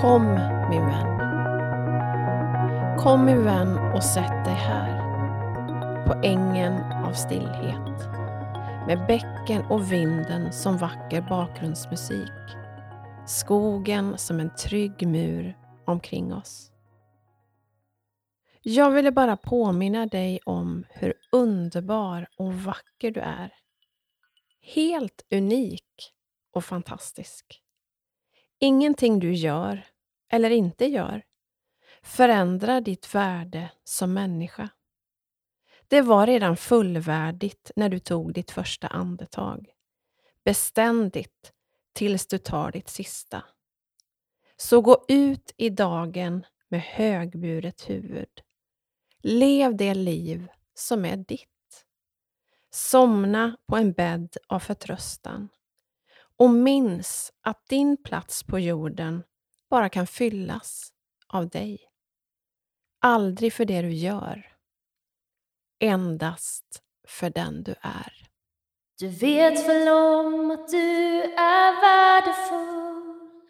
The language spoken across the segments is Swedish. Kom min vän. Kom min vän och sätt dig här. På ängen av stillhet. Med bäcken och vinden som vacker bakgrundsmusik. Skogen som en trygg mur omkring oss. Jag ville bara påminna dig om hur underbar och vacker du är. Helt unik och fantastisk. Ingenting du gör eller inte gör förändrar ditt värde som människa. Det var redan fullvärdigt när du tog ditt första andetag. Beständigt tills du tar ditt sista. Så gå ut i dagen med högburet huvud. Lev det liv som är ditt. Somna på en bädd av förtröstan. Och minns att din plats på jorden bara kan fyllas av dig. Aldrig för det du gör. Endast för den du är. Du vet väl om att du är värdefull.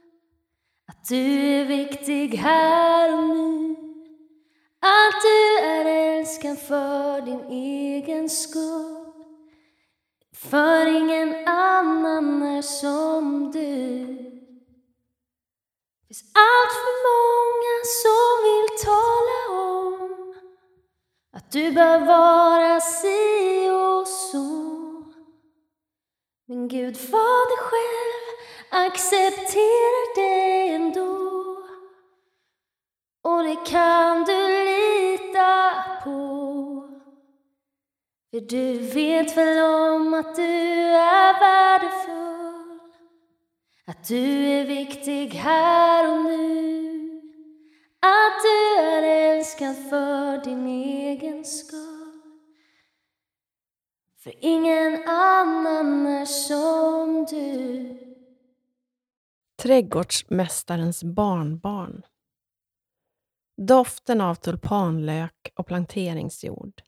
Att du är viktig här och nu. Att du är älskad för din egen skull. För ingen annan är som du. Finns allt för många som vill tala om att du bör vara si och så. Men Gud var dig själv, accepterar dig ändå. Och det kan du lita på. För du vet väl om att du är värdefull. Att du är viktig här och nu. Att du är älskad för din egen skull. För ingen annan är som du. Trädgårdsmästarens barnbarn. Doften av tulpanlök och planteringsjord.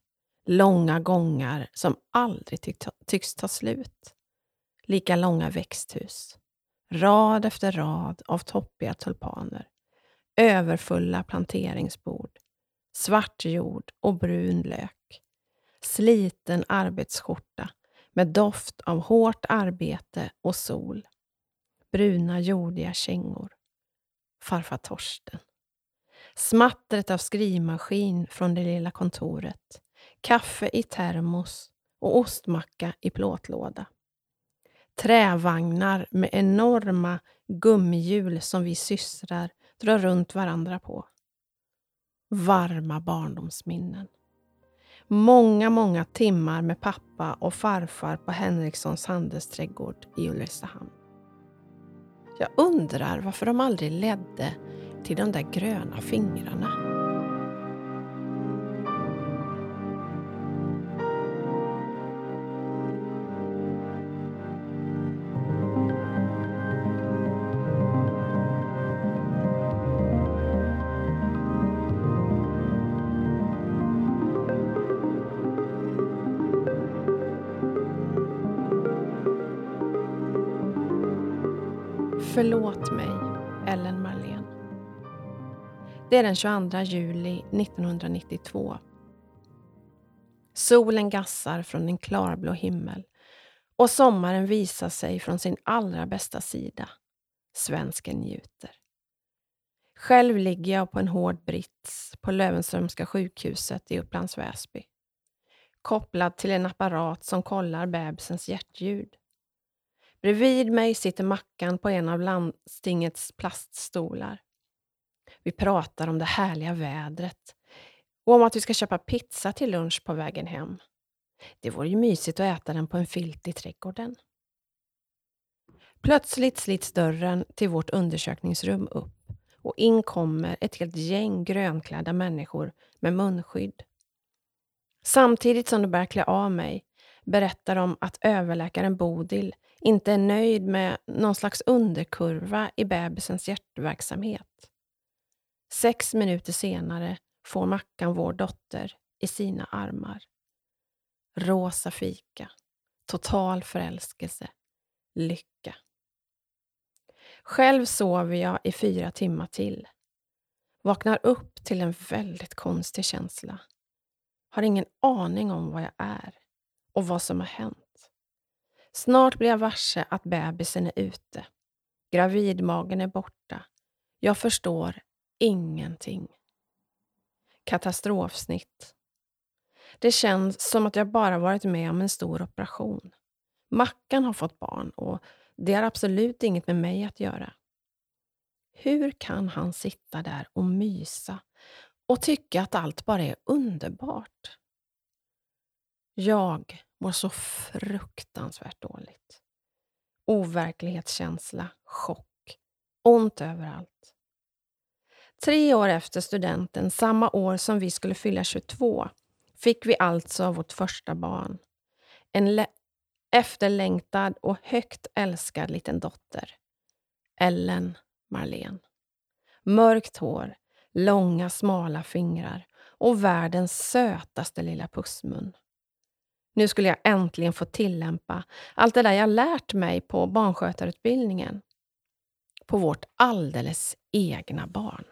Långa gångar som aldrig tycks ta slut. Lika långa växthus. Rad efter rad av toppiga tulpaner. Överfulla planteringsbord. Svart jord och brun lök. Sliten arbetsskjorta med doft av hårt arbete och sol. Bruna jordiga kängor. Farfar Torsten. Smattret av skrivmaskin från det lilla kontoret. Kaffe i termos och ostmacka i plåtlåda. Trävagnar med enorma gummihjul som vi systrar drar runt varandra på. Varma barndomsminnen. Många timmar med pappa och farfar på Henrikssons handelsträdgård i Ullestahamn. Jag undrar varför de aldrig ledde till de där gröna fingrarna. Förlåt mig, Ellen Marlene. Det är den 22 juli 1992. Solen gassar från en klarblå himmel och sommaren visar sig från sin allra bästa sida. Svensken njuter. Själv ligger jag på en hård brits på Lövenströmska sjukhuset i Upplandsväsby. Kopplad till en apparat som kollar bebisens hjärtljud. Bredvid mig sitter Mackan på en av landstingets plaststolar. Vi pratar om det härliga vädret och om att vi ska köpa pizza till lunch på vägen hem. Det vore ju mysigt att äta den på en filt i trädgården. Plötsligt slits dörren till vårt undersökningsrum upp och in kommer ett helt gäng grönklädda människor med munskydd. Samtidigt som de börjar klä av mig berättar de att överläkaren Bodil inte är nöjd med någon slags underkurva i bebisens hjärtverksamhet. 6 minuter senare får Mackan vår dotter i sina armar. Rosa fika, total förälskelse, lycka. Själv sover jag i 4 timmar till. Vaknar upp till en väldigt konstig känsla. Har ingen aning om vad jag är och vad som har hänt. Snart blir jag varse att bebisen är ute. Gravidmagen är borta. Jag förstår ingenting. Katastrofsnitt. Det känns som att jag bara varit med om en stor operation. Mackan har fått barn och det har absolut inget med mig att göra. Hur kan han sitta där och mysa och tycka att allt bara är underbart? Jag mår så fruktansvärt dåligt. Overklighetskänsla, chock, ont överallt. 3 år efter studenten, samma år som vi skulle fylla 22, fick vi alltså vårt första barn. En efterlängtad och högt älskad liten dotter. Ellen Marlene. Mörkt hår, långa smala fingrar och världens sötaste lilla pussmun. Nu skulle jag äntligen få tillämpa allt det där jag lärt mig på barnskötarutbildningen. På vårt alldeles egna barn.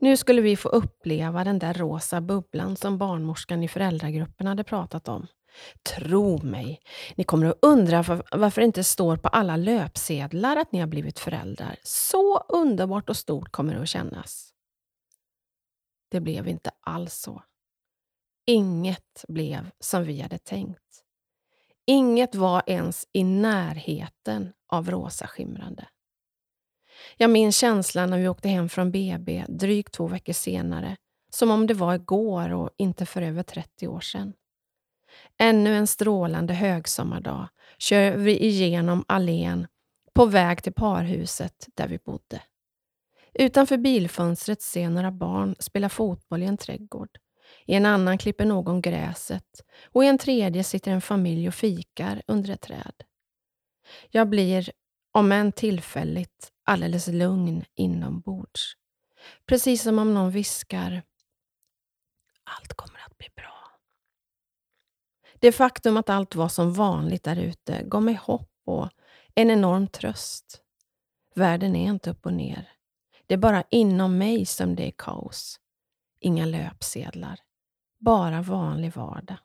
Nu skulle vi få uppleva den där rosa bubblan som barnmorskan i föräldragruppen hade pratat om. Tro mig, ni kommer att undra varför det inte står på alla löpsedlar att ni har blivit föräldrar. Så underbart och stort kommer det att kännas. Det blev inte alls så. Inget blev som vi hade tänkt. Inget var ens i närheten av rosa skimrande. Jag minns känslan när vi åkte hem från BB drygt 2 veckor senare, som om det var igår och inte för över 30 år sedan. Ännu en strålande högsommardag kör vi igenom allén på väg till parhuset där vi bodde. Utanför bilfönstret ser några barn spela fotboll i en trädgård. I en annan klipper någon gräset och i en tredje sitter en familj och fikar under ett träd. Jag blir, om än tillfälligt, alldeles lugn inombords. Precis som om någon viskar: allt kommer att bli bra. Det faktum att allt var som vanligt där ute gav mig hopp och en enorm tröst. Världen är inte upp och ner. Det är bara inom mig som det är kaos. Inga löpsedlar. Bara vanlig vardag.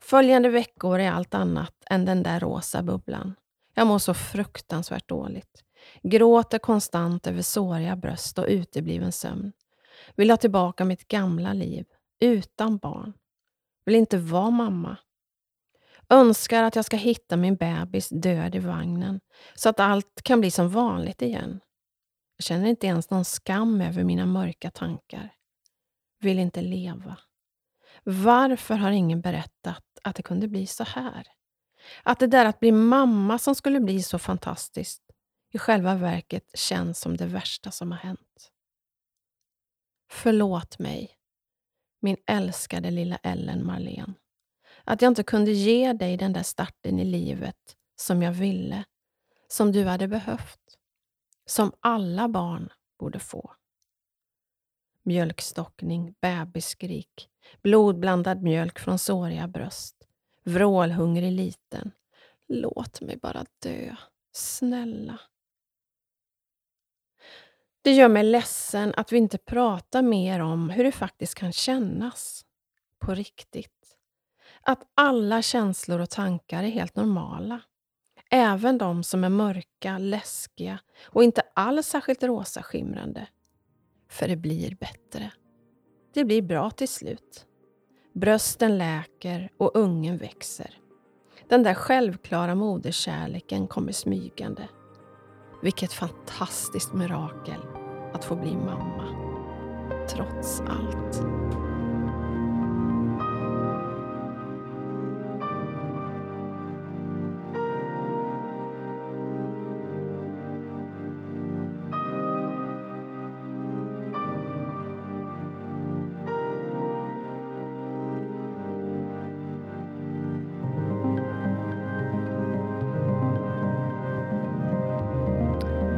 Följande veckor är allt annat än den där rosa bubblan. Jag mår så fruktansvärt dåligt. Gråter konstant över såriga bröst och utebliven sömn. Vill ha tillbaka mitt gamla liv. Utan barn. Vill inte vara mamma. Önskar att jag ska hitta min bebis död i vagnen. Så att allt kan bli som vanligt igen. Jag känner inte ens någon skam över mina mörka tankar. Vill inte leva. Varför har ingen berättat att det kunde bli så här? Att det där att bli mamma som skulle bli så fantastiskt i själva verket känns som det värsta som har hänt. Förlåt mig, min älskade lilla Ellen Marlene, att jag inte kunde ge dig den där starten i livet som jag ville, som du hade behövt, som alla barn borde få. Mjölkstockning, bebisskrik, blodblandad mjölk från såriga bröst. Vrålhungrig liten. Låt mig bara dö. Snälla. Det gör mig ledsen att vi inte pratar mer om hur det faktiskt kan kännas. På riktigt. Att alla känslor och tankar är helt normala. Även de som är mörka, läskiga och inte alls särskilt rosa skimrande. För det blir bättre. Det blir bra till slut. Brösten läker och ungen växer. Den där självklara moderskärleken kommer smygande. Vilket fantastiskt mirakel att få bli mamma. Trots allt.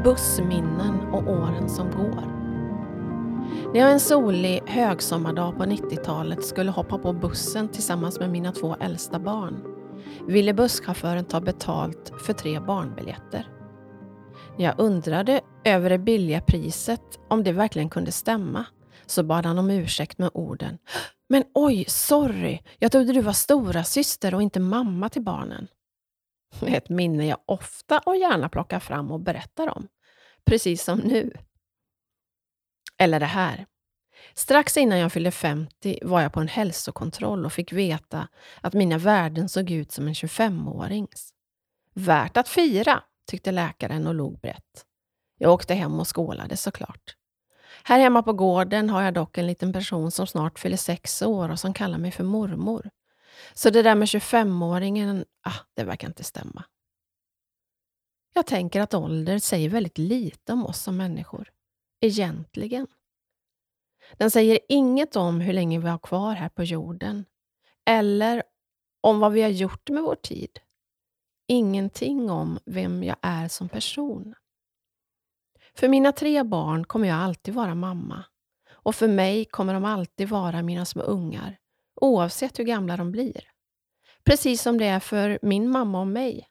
Bussminnen och åren som går. När jag en solig högsommardag på 90-talet skulle hoppa på bussen tillsammans med mina 2 äldsta barn ville busschauffören ta betalt för 3 barnbiljetter. Jag undrade över det billiga priset om det verkligen kunde stämma, så bad han om ursäkt med orden: "Men oj, sorry, jag trodde du var stora syster och inte mamma till barnen." Ett minne jag ofta och gärna plockar fram och berättar om, precis som nu. Eller det här. Strax innan jag fyllde 50 var jag på en hälsokontroll och fick veta att mina värden såg ut som en 25-årings. Värt att fira, tyckte läkaren och log brett. Jag åkte hem och skålade såklart. Här hemma på gården har jag dock en liten person som snart fyller 6 år och som kallar mig för mormor. Så det där med 25-åringen, det verkar inte stämma. Jag tänker att ålder säger väldigt lite om oss som människor. Egentligen. Den säger inget om hur länge vi har kvar här på jorden. Eller om vad vi har gjort med vår tid. Ingenting om vem jag är som person. För mina 3 barn kommer jag alltid vara mamma. Och för mig kommer de alltid vara mina små ungar. Oavsett hur gamla de blir. Precis som det är för min mamma och mig.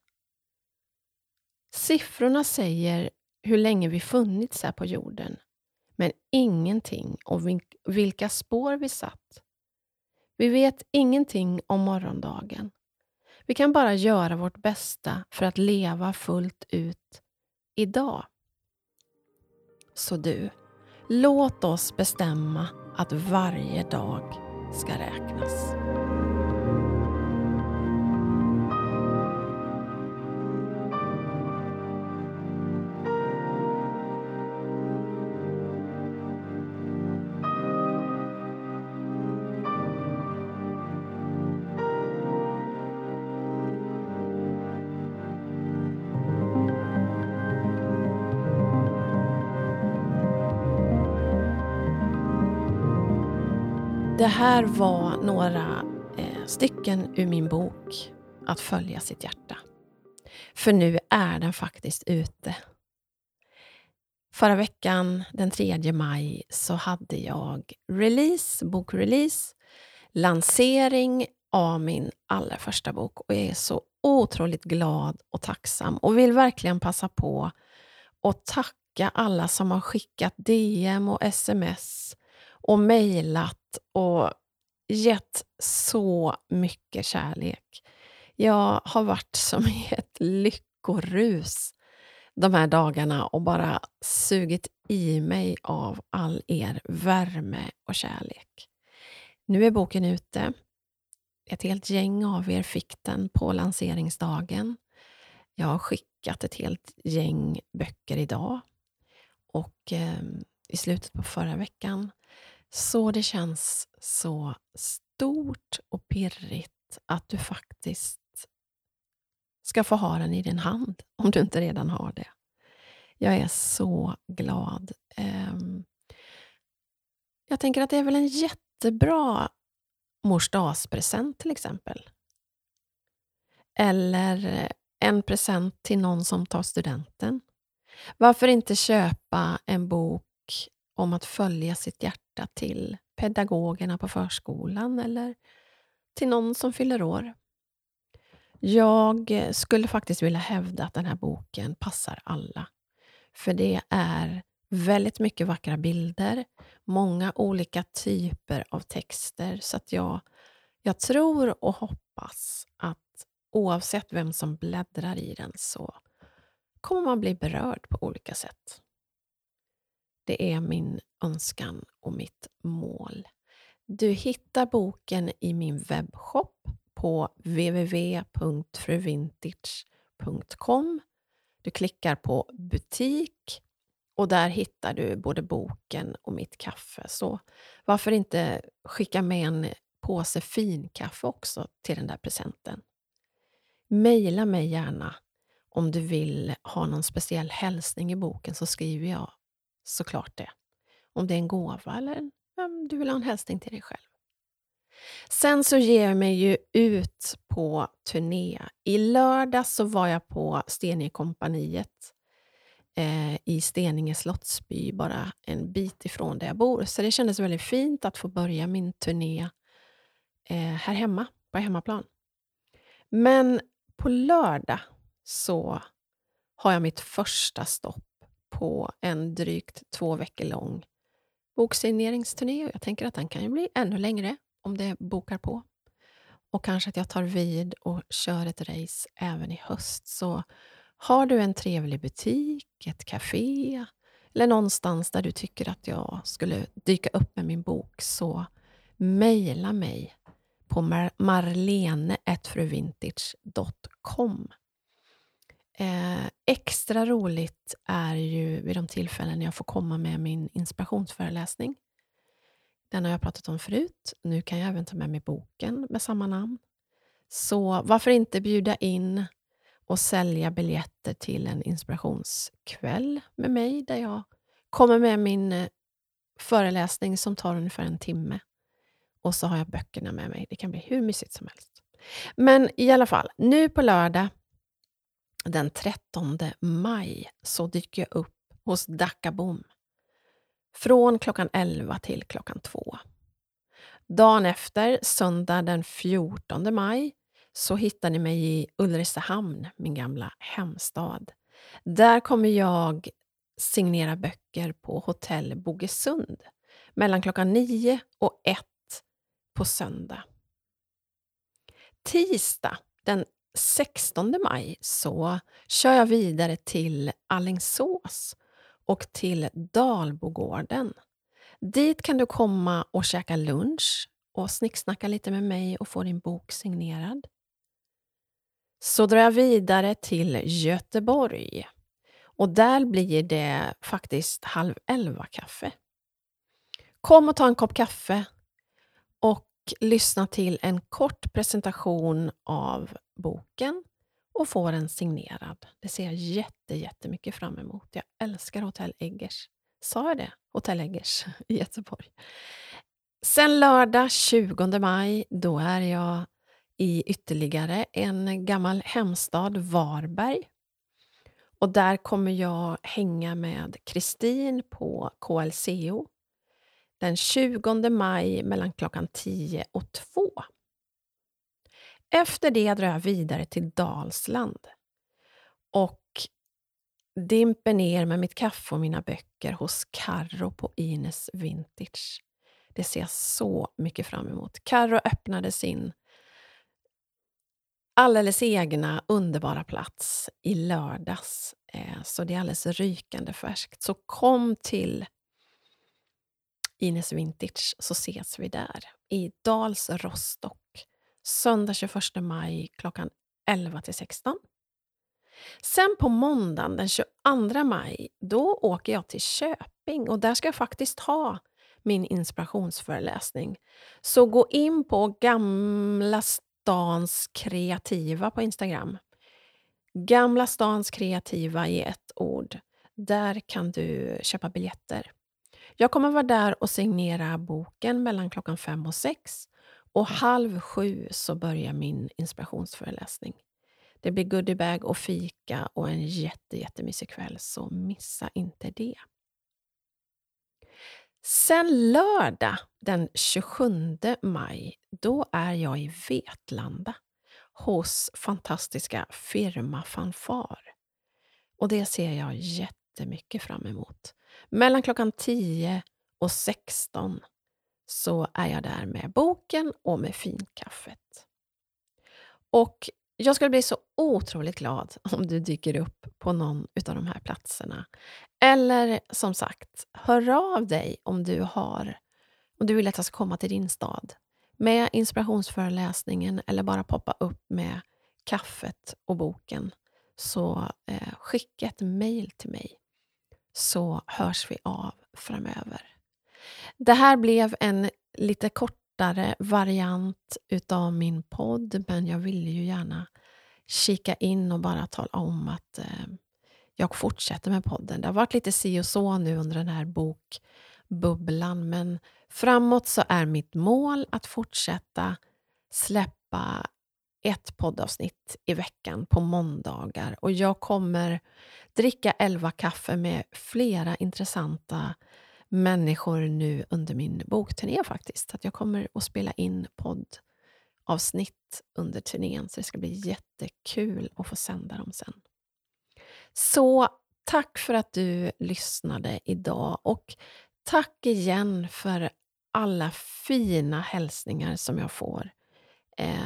Siffrorna säger hur länge vi funnits här på jorden. Men ingenting om vilka spår vi satt. Vi vet ingenting om morgondagen. Vi kan bara göra vårt bästa för att leva fullt ut idag. Så du, låt oss bestämma att varje dag ska räknas. Det här var några stycken ur min bok Att följa sitt hjärta. För nu är den faktiskt ute. Förra veckan, den 3 maj, så hade jag bokrelease, lansering av min allra första bok. Och jag är så otroligt glad och tacksam och vill verkligen passa på att tacka alla som har skickat DM och sms och mejlat och gett så mycket kärlek. Jag har varit som i ett lyckorus de här dagarna och bara sugit i mig av all er värme och kärlek. Nu är boken ute. Ett helt gäng av er fick den på lanseringsdagen. Jag har skickat ett helt gäng böcker idag och i slutet på förra veckan. Så det känns så stort och pirrigt att du faktiskt ska få ha den i din hand om du inte redan har det. Jag är så glad. Jag tänker att det är väl en jättebra morsdagspresent till exempel. Eller en present till någon som tar studenten. Varför inte köpa en bok om att följa sitt hjärta till pedagogerna på förskolan eller till någon som fyller år. Jag skulle faktiskt vilja hävda att den här boken passar alla. För det är väldigt mycket vackra bilder, många olika typer av texter. Så att jag tror och hoppas att oavsett vem som bläddrar i den så kommer man bli berörd på olika sätt. Det är min önskan och mitt mål. Du hittar boken i min webbshop på www.fruvintage.com. Du klickar på butik och där hittar du både boken och mitt kaffe. Så varför inte skicka med en påse finkaffe också till den där presenten. Maila mig gärna om du vill ha någon speciell hälsning i boken, så skriver jag såklart det. Om det är en gåva eller om du vill ha en hälsning till dig själv. Sen så ger jag mig ju ut på turné. I lördag så var jag på Steniekompaniet i Steninge Slottsby, bara en bit ifrån där jag bor. Så det kändes väldigt fint att få börja min turné här hemma, på hemmaplan. Men på lördag så har jag mitt första stopp på en drygt 2 veckor lång boksigneringsturné. Och jag tänker att den kan ju bli ännu längre om det bokar på. Och kanske att jag tar vid och kör ett race även i höst. Så har du en trevlig butik, ett café eller någonstans där du tycker att jag skulle dyka upp med min bok, så mejla mig på marlene@fruvintage.com. Extra roligt är ju vid de tillfällen när jag får komma med min inspirationsföreläsning. Den har jag pratat om förut. Nu kan jag även ta med mig boken med samma namn. Så varför inte bjuda in och sälja biljetter till en inspirationskväll med mig, där jag kommer med min föreläsning som tar ungefär 1 timme. Och så har jag böckerna med mig. Det kan bli hur mysigt som helst. Men i alla fall, nu på lördag den 13 maj så dyker jag upp hos Dackabom. Från klockan 11 till klockan 2. Dagen efter, söndag den 14 maj, så hittar ni mig i Ulricehamn, min gamla hemstad. Där kommer jag signera böcker på Hotell Bogesund mellan klockan 9 och 1 på söndag. Tisdag den 16 maj så kör jag vidare till Allingsås och till Dalbogården. Dit kan du komma och käka lunch och snicksnacka lite med mig och få din bok signerad. Så drar jag vidare till Göteborg. Och där blir det faktiskt 10:30 kaffe. Kom och ta en kopp kaffe och lyssna till en kort presentation av boken och få den signerad. Det ser jag jättemycket fram emot. Jag älskar Hotel Eggers. Sa jag det? Hotel Eggers i Göteborg. Sen lördag 20 maj, då är jag i ytterligare en gammal hemstad, Varberg. Och där kommer jag hänga med Kristin på KLCO. Den 20 maj mellan klockan 10 och 2. Efter det drar jag vidare till Dalsland. Och dimper ner med mitt kaffe och mina böcker hos Karro på Ines Vintage. Det ser jag så mycket fram emot. Karro öppnade sin alldeles egna underbara plats i lördags. Så det är alldeles rykande färskt. Så kom till Ines Vintage så ses vi där. I Dals Rostock. Söndag 21 maj klockan 11 till 16. Sen på måndagen den 22 maj då åker jag till Köping och där ska jag faktiskt ha min inspirationsföreläsning. Så gå in på Gamla Stans Kreativa på Instagram. Gamla Stans Kreativa i ett ord. Där kan du köpa biljetter. Jag kommer vara där och signera boken mellan klockan 5 och 6. Och 6:30 så börjar min inspirationsföreläsning. Det blir goodiebag och fika och en jättemysig kväll, så missa inte det. Sen lördag den 27 maj, då är jag i Vetlanda hos fantastiska Firma Fanfar. Och det ser jag jättemycket fram emot. Mellan klockan 10 och 16 så är jag där med boken och med finkaffet. Och jag skulle bli så otroligt glad om du dyker upp på någon av de här platserna. Eller som sagt, hör av dig om du vill att jag ska komma till din stad. Med inspirationsföreläsningen eller bara poppa upp med kaffet och boken. Så skicka ett mejl till mig. Så hörs vi av framöver. Det här blev en lite kortare variant utav min podd, men jag ville ju gärna kika in och bara tala om att jag fortsätter med podden. Det har varit lite si och så nu under den här bokbubblan, men framåt så är mitt mål att fortsätta släppa ett poddavsnitt i veckan på måndagar. Och jag kommer dricka 11 kaffe med flera intressanta människor nu under min bokturné faktiskt. Att jag kommer att spela in avsnitt under turnén, så det ska bli jättekul att få sända dem sen. Så tack för att du lyssnade idag, och tack igen för alla fina hälsningar som jag får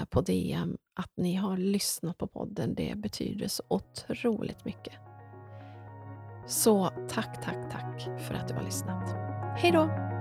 på DM. Att ni har lyssnat på podden, det betyder så otroligt mycket. Så tack för att du har lyssnat. Hej då!